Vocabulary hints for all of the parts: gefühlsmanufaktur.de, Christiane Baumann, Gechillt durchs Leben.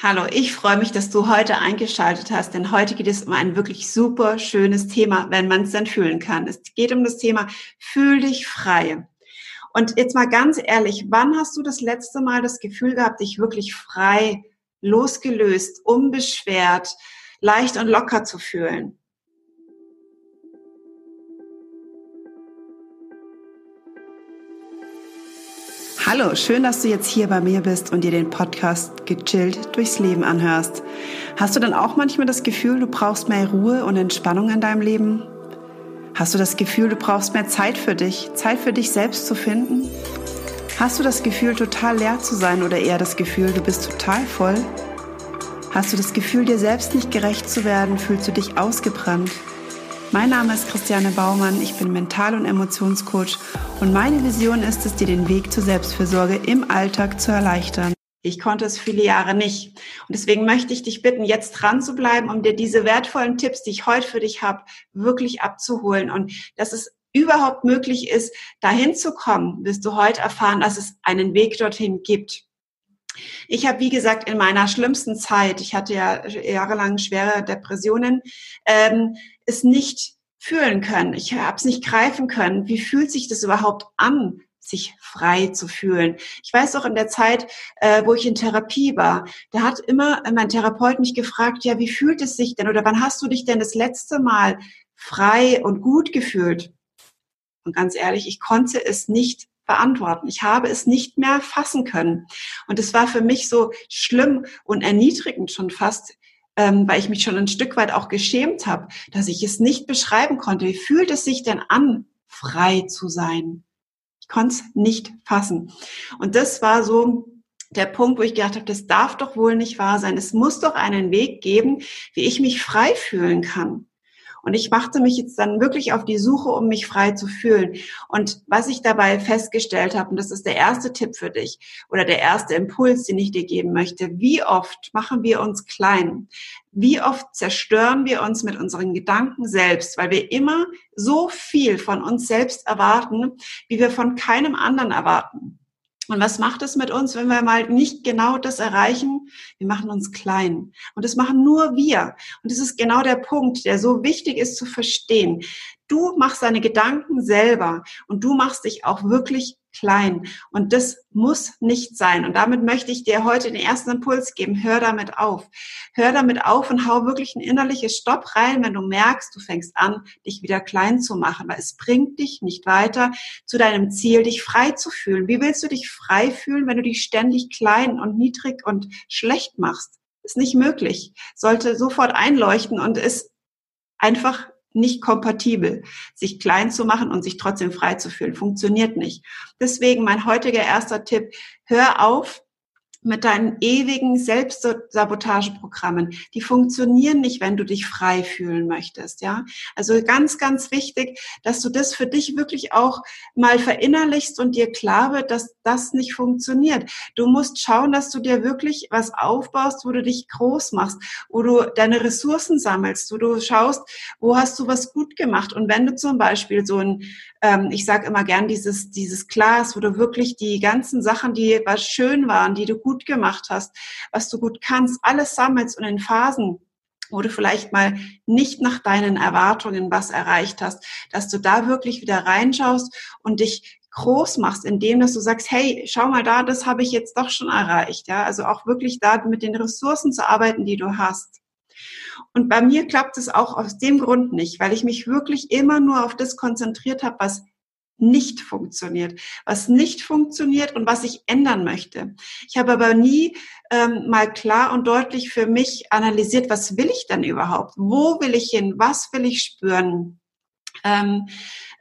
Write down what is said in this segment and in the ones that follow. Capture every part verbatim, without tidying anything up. Hallo, ich freue mich, dass du heute eingeschaltet hast, denn heute geht es um ein wirklich super schönes Thema, wenn man es dann fühlen kann. Es geht um das Thema Fühl dich frei. Und jetzt mal ganz ehrlich, wann hast du das letzte Mal das Gefühl gehabt, dich wirklich frei, losgelöst, unbeschwert, leicht und locker zu fühlen? Hallo, schön, dass du jetzt hier bei mir bist und dir den Podcast Gechillt durchs Leben anhörst. Hast du dann auch manchmal das Gefühl, du brauchst mehr Ruhe und Entspannung in deinem Leben? Hast du das Gefühl, du brauchst mehr Zeit für dich, Zeit für dich selbst zu finden? Hast du das Gefühl, total leer zu sein oder eher das Gefühl, du bist total voll? Hast du das Gefühl, dir selbst nicht gerecht zu werden? Fühlst du dich ausgebrannt? Mein Name ist Christiane Baumann, ich bin Mental- und Emotionscoach und meine Vision ist es, dir den Weg zur Selbstfürsorge im Alltag zu erleichtern. Ich konnte es viele Jahre nicht und deswegen möchte ich dich bitten, jetzt dran zu bleiben, um dir diese wertvollen Tipps, die ich heute für dich habe, wirklich abzuholen und dass es überhaupt möglich ist, dahin zu kommen, wirst du heute erfahren, dass es einen Weg dorthin gibt. Ich habe, wie gesagt, in meiner schlimmsten Zeit, ich hatte ja jahrelang schwere Depressionen, ähm, es nicht fühlen können. Ich habe es nicht greifen können. Wie fühlt sich das überhaupt an, sich frei zu fühlen? Ich weiß auch in der Zeit, äh, wo ich in Therapie war, da hat immer mein Therapeut mich gefragt, ja, wie fühlt es sich denn? Oder wann hast du dich denn das letzte Mal frei und gut gefühlt? Und ganz ehrlich, ich konnte es nicht beantworten. Ich habe es nicht mehr fassen können. Und es war für mich so schlimm und erniedrigend schon fast, ähm, weil ich mich schon ein Stück weit auch geschämt habe, dass ich es nicht beschreiben konnte. Wie fühlt es sich denn an, frei zu sein? Ich konnte es nicht fassen. Und das war so der Punkt, wo ich gedacht habe, das darf doch wohl nicht wahr sein. Es muss doch einen Weg geben, wie ich mich frei fühlen kann. Und ich machte mich jetzt dann wirklich auf die Suche, um mich frei zu fühlen. Und was ich dabei festgestellt habe, und das ist der erste Tipp für dich oder der erste Impuls, den ich dir geben möchte, wie oft machen wir uns klein? Wie oft zerstören wir uns mit unseren Gedanken selbst, weil wir immer so viel von uns selbst erwarten, wie wir von keinem anderen erwarten? Und was macht es mit uns, wenn wir mal nicht genau das erreichen? Wir machen uns klein. Und das machen nur wir. Und das ist genau der Punkt, der so wichtig ist zu verstehen. Du machst deine Gedanken selber und du machst dich auch wirklich klein. Und das muss nicht sein. Und damit möchte ich dir heute den ersten Impuls geben. Hör damit auf. Hör damit auf und hau wirklich ein innerliches Stopp rein, wenn du merkst, du fängst an, dich wieder klein zu machen. Weil es bringt dich nicht weiter zu deinem Ziel, dich frei zu fühlen. Wie willst du dich frei fühlen, wenn du dich ständig klein und niedrig und schlecht machst? Ist nicht möglich. Sollte sofort einleuchten und ist einfach nicht kompatibel, sich klein zu machen und sich trotzdem frei zu fühlen. Funktioniert nicht. Deswegen mein heutiger erster Tipp, hör auf mit deinen ewigen Selbstsabotageprogrammen. Die funktionieren nicht, wenn du dich frei fühlen möchtest, ja? Also ganz, ganz wichtig, dass du das für dich wirklich auch mal verinnerlichst und dir klar wird, dass das nicht funktioniert. Du musst schauen, dass du dir wirklich was aufbaust, wo du dich groß machst, wo du deine Ressourcen sammelst, wo du schaust, wo hast du was gut gemacht. Und wenn du zum Beispiel so ein, ähm, ich sage immer gern dieses, dieses Glas, wo du wirklich die ganzen Sachen, die was schön waren, die du gut gut gemacht hast, was du gut kannst, alles sammelst und in Phasen, wo du vielleicht mal nicht nach deinen Erwartungen was erreicht hast, dass du da wirklich wieder reinschaust und dich groß machst, indem dass du sagst, hey, schau mal da, das habe ich jetzt doch schon erreicht. Ja, also auch wirklich da mit den Ressourcen zu arbeiten, die du hast. Und bei mir klappt es auch aus dem Grund nicht, weil ich mich wirklich immer nur auf das konzentriert habe, was nicht funktioniert, was nicht funktioniert und was ich ändern möchte. Ich habe aber nie ähm, mal klar und deutlich für mich analysiert, was will ich denn überhaupt? Wo will ich hin? Was will ich spüren? Ähm,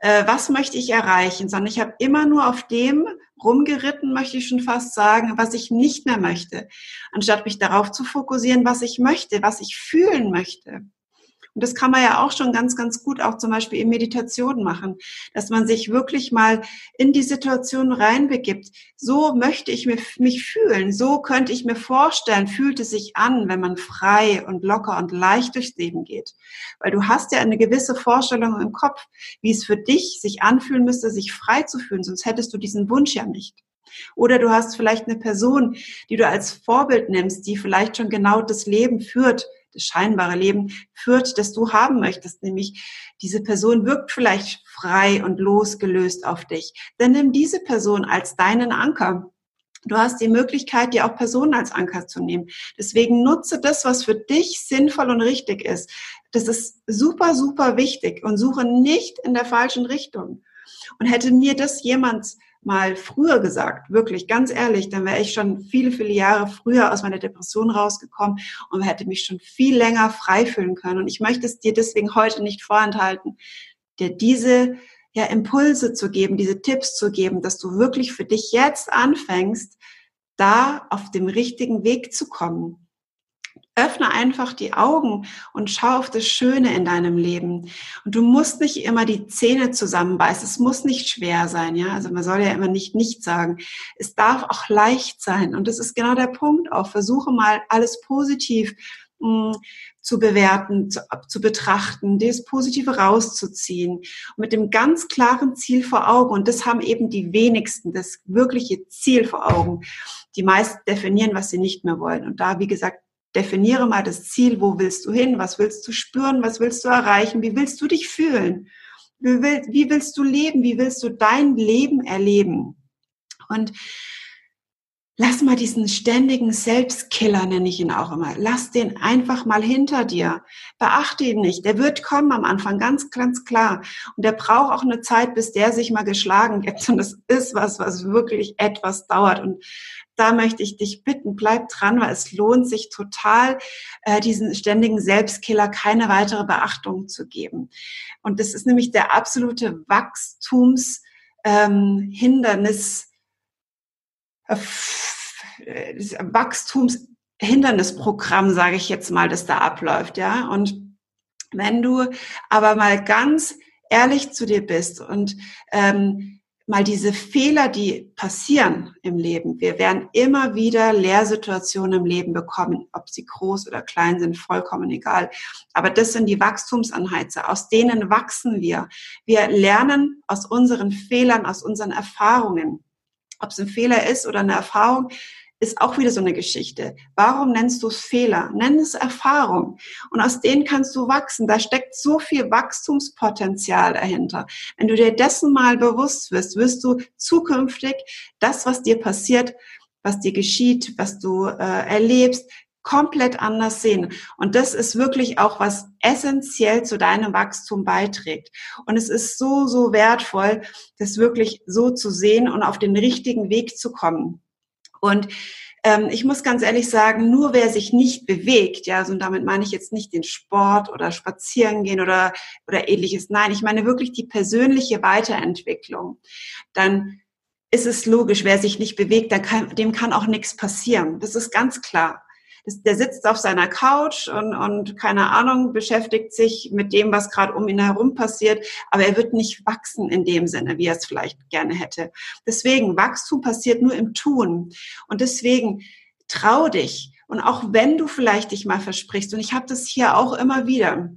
äh, was möchte ich erreichen? Sondern ich habe immer nur auf dem rumgeritten, möchte ich schon fast sagen, was ich nicht mehr möchte, anstatt mich darauf zu fokussieren, was ich möchte, was ich fühlen möchte. Und das kann man ja auch schon ganz, ganz gut auch zum Beispiel in Meditation machen, dass man sich wirklich mal in die Situation reinbegibt. So möchte ich mich fühlen, so könnte ich mir vorstellen, fühlt es sich an, wenn man frei und locker und leicht durchs Leben geht. Weil du hast ja eine gewisse Vorstellung im Kopf, wie es für dich sich anfühlen müsste, sich frei zu fühlen, sonst hättest du diesen Wunsch ja nicht. Oder du hast vielleicht eine Person, die du als Vorbild nimmst, die vielleicht schon genau das Leben führt, das scheinbare Leben führt, das du haben möchtest. Nämlich diese Person wirkt vielleicht frei und losgelöst auf dich. Dann nimm diese Person als deinen Anker. Du hast die Möglichkeit, dir auch Personen als Anker zu nehmen. Deswegen nutze das, was für dich sinnvoll und richtig ist. Das ist super, super wichtig und suche nicht in der falschen Richtung. Und hätte mir das jemand mal früher gesagt, wirklich, ganz ehrlich, dann wäre ich schon viele, viele Jahre früher aus meiner Depression rausgekommen und hätte mich schon viel länger frei fühlen können. Und ich möchte es dir deswegen heute nicht vorenthalten, dir diese Ja, Impulse zu geben, diese Tipps zu geben, dass du wirklich für dich jetzt anfängst, da auf dem richtigen Weg zu kommen. Öffne einfach die Augen und schau auf das Schöne in deinem Leben. Und du musst nicht immer die Zähne zusammenbeißen. Es muss nicht schwer sein, ja. Also man soll ja immer nicht nicht sagen. Es darf auch leicht sein. Und das ist genau der Punkt auch. Versuche mal, alles positiv zu bewerten, zu, zu betrachten, das Positive rauszuziehen, mit dem ganz klaren Ziel vor Augen. Und das haben eben die wenigsten, das wirkliche Ziel vor Augen. Die meisten definieren, was sie nicht mehr wollen. Und da, wie gesagt, definiere mal das Ziel, wo willst du hin, was willst du spüren, was willst du erreichen, wie willst du dich fühlen, wie, will, wie willst du leben, wie willst du dein Leben erleben. Und lass mal diesen ständigen Selbstkiller, nenne ich ihn auch immer, lass den einfach mal hinter dir. Beachte ihn nicht. Der wird kommen am Anfang, ganz, ganz klar. Und der braucht auch eine Zeit, bis der sich mal geschlagen gibt. Und das ist was, was wirklich etwas dauert. Und da möchte ich dich bitten, bleib dran, weil es lohnt sich total, diesen ständigen Selbstkiller keine weitere Beachtung zu geben. Und das ist nämlich der absolute Wachstumshindernis, Wachstumshindernisprogramm, sage ich jetzt mal, das da abläuft, ja. Und wenn du aber mal ganz ehrlich zu dir bist und ähm, mal diese Fehler, die passieren im Leben, wir werden immer wieder Lehrsituationen im Leben bekommen, ob sie groß oder klein sind, vollkommen egal. Aber das sind die Wachstumsanheizer, aus denen wachsen wir. Wir lernen aus unseren Fehlern, aus unseren Erfahrungen. Ob es ein Fehler ist oder eine Erfahrung, ist auch wieder so eine Geschichte. Warum nennst du es Fehler? Nenn es Erfahrung. Und aus denen kannst du wachsen. Da steckt so viel Wachstumspotenzial dahinter. Wenn du dir dessen mal bewusst wirst, wirst du zukünftig das, was dir passiert, was dir geschieht, was du äh, erlebst, komplett anders sehen. Und das ist wirklich auch, was essentiell zu deinem Wachstum beiträgt. Und es ist so, so wertvoll, das wirklich so zu sehen und auf den richtigen Weg zu kommen. Und ähm, ich muss ganz ehrlich sagen, nur wer sich nicht bewegt, ja, also, und damit meine ich jetzt nicht den Sport oder Spazierengehen oder oder ähnliches. Nein, ich meine wirklich die persönliche Weiterentwicklung. Dann ist es logisch, wer sich nicht bewegt, dann kann, dem kann auch nichts passieren. Das ist ganz klar. Der sitzt auf seiner Couch und, und, keine Ahnung, beschäftigt sich mit dem, was gerade um ihn herum passiert, aber er wird nicht wachsen in dem Sinne, wie er es vielleicht gerne hätte. Deswegen, Wachstum passiert nur im Tun. Und deswegen, trau dich. Und auch wenn du vielleicht dich mal versprichst, und ich habe das hier auch immer wieder,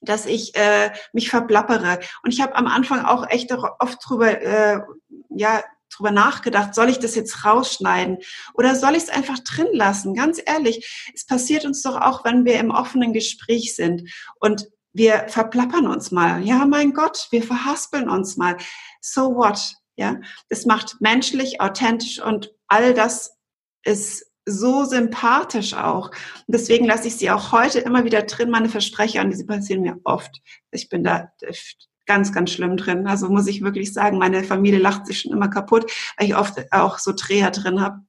dass ich äh, mich verplappere. Und ich habe am Anfang auch echt oft drüber, äh, ja, drüber nachgedacht, soll ich das jetzt rausschneiden oder soll ich es einfach drin lassen? Ganz ehrlich, es passiert uns doch auch, wenn wir im offenen Gespräch sind und wir verplappern uns mal. Ja, mein Gott, wir verhaspeln uns mal. So what? Ja, das macht menschlich, authentisch und all das ist so sympathisch auch. Und deswegen lasse ich sie auch heute immer wieder drin, meine Versprecher, und die passieren mir oft. Ich bin da ganz, ganz schlimm drin. Also muss ich wirklich sagen, meine Familie lacht sich schon immer kaputt, weil ich oft auch so Dreher drin habe.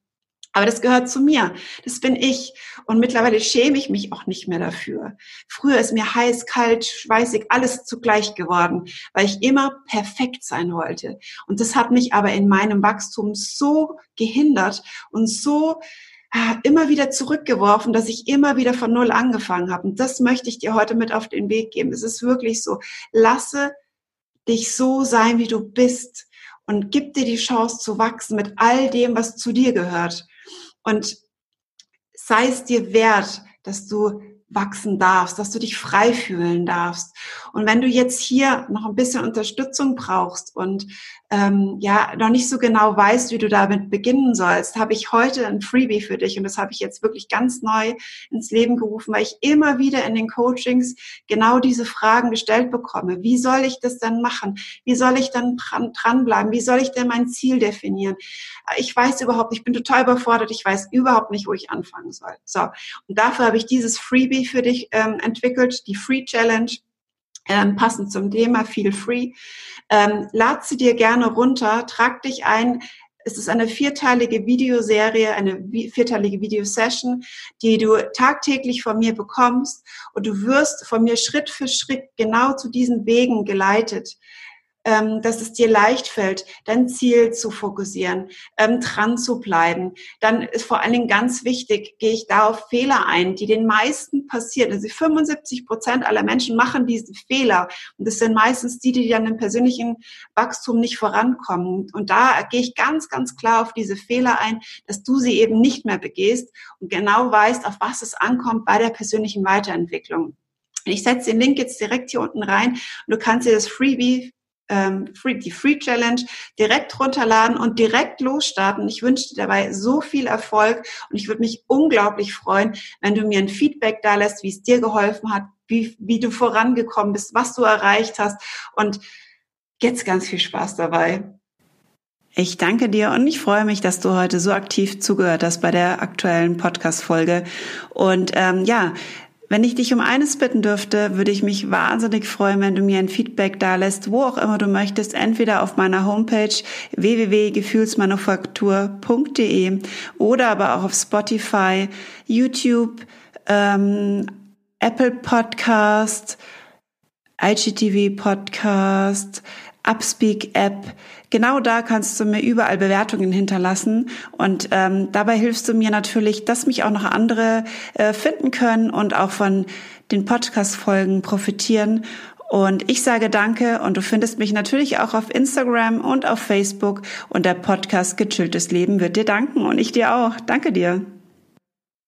Aber das gehört zu mir. Das bin ich. Und mittlerweile schäme ich mich auch nicht mehr dafür. Früher ist mir heiß, kalt, schweißig, alles zugleich geworden, weil ich immer perfekt sein wollte. Und das hat mich aber in meinem Wachstum so gehindert und so immer wieder zurückgeworfen, dass ich immer wieder von Null angefangen habe. Und das möchte ich dir heute mit auf den Weg geben. Es ist wirklich so. Lasse dich so sein, wie du bist, und gib dir die Chance zu wachsen mit all dem, was zu dir gehört. Und sei es dir wert, dass du wachsen darfst, dass du dich frei fühlen darfst. Und wenn du jetzt hier noch ein bisschen Unterstützung brauchst und ähm, ja noch nicht so genau weißt, wie du damit beginnen sollst, habe ich heute ein Freebie für dich, und das habe ich jetzt wirklich ganz neu ins Leben gerufen, weil ich immer wieder in den Coachings genau diese Fragen gestellt bekomme. Wie soll ich das denn machen? Wie soll ich dann dranbleiben? Wie soll ich denn mein Ziel definieren? Ich weiß überhaupt nicht, ich bin total überfordert, ich weiß überhaupt nicht, wo ich anfangen soll. So, und dafür habe ich dieses Freebie für dich ähm, entwickelt, die Free Challenge. Ähm, passend zum Thema, feel free. Ähm, lad sie dir gerne runter, trag dich ein. Es ist eine vierteilige Videoserie, eine vierteilige Videosession, die du tagtäglich von mir bekommst, und du wirst von mir Schritt für Schritt genau zu diesen Wegen geleitet, ähm, dass es dir leicht fällt, dein Ziel zu fokussieren, ähm, dran zu bleiben. Dann ist vor allen Dingen ganz wichtig, gehe ich da auf Fehler ein, die den meisten passieren. Also fünfundsiebzig Prozent aller Menschen machen diesen Fehler. Und das sind meistens die, die dann im persönlichen Wachstum nicht vorankommen. Und da gehe ich ganz, ganz klar auf diese Fehler ein, dass du sie eben nicht mehr begehst und genau weißt, auf was es ankommt bei der persönlichen Weiterentwicklung. Ich setze den Link jetzt direkt hier unten rein, und du kannst dir das Freebie Free, die Free Challenge direkt runterladen und direkt losstarten. Ich wünsche dir dabei so viel Erfolg, und ich würde mich unglaublich freuen, wenn du mir ein Feedback da lässt, wie es dir geholfen hat, wie, wie du vorangekommen bist, was du erreicht hast, und jetzt ganz viel Spaß dabei. Ich danke dir, und ich freue mich, dass du heute so aktiv zugehört hast bei der aktuellen Podcast-Folge. Und ähm, ja, wenn ich dich um eines bitten dürfte, würde ich mich wahnsinnig freuen, wenn du mir ein Feedback da lässt, wo auch immer du möchtest, entweder auf meiner Homepage w w w punkt gefühlsmanufaktur punkt de oder aber auch auf Spotify, YouTube, ähm, Apple Podcast, I G T V Podcast, Upspeak App. Genau da kannst du mir überall Bewertungen hinterlassen, und ähm, dabei hilfst du mir natürlich, dass mich auch noch andere äh, finden können und auch von den Podcast-Folgen profitieren. Und ich sage danke, und du findest mich natürlich auch auf Instagram und auf Facebook, und der Podcast Gechilltes Leben wird dir danken, und ich dir auch. Danke dir.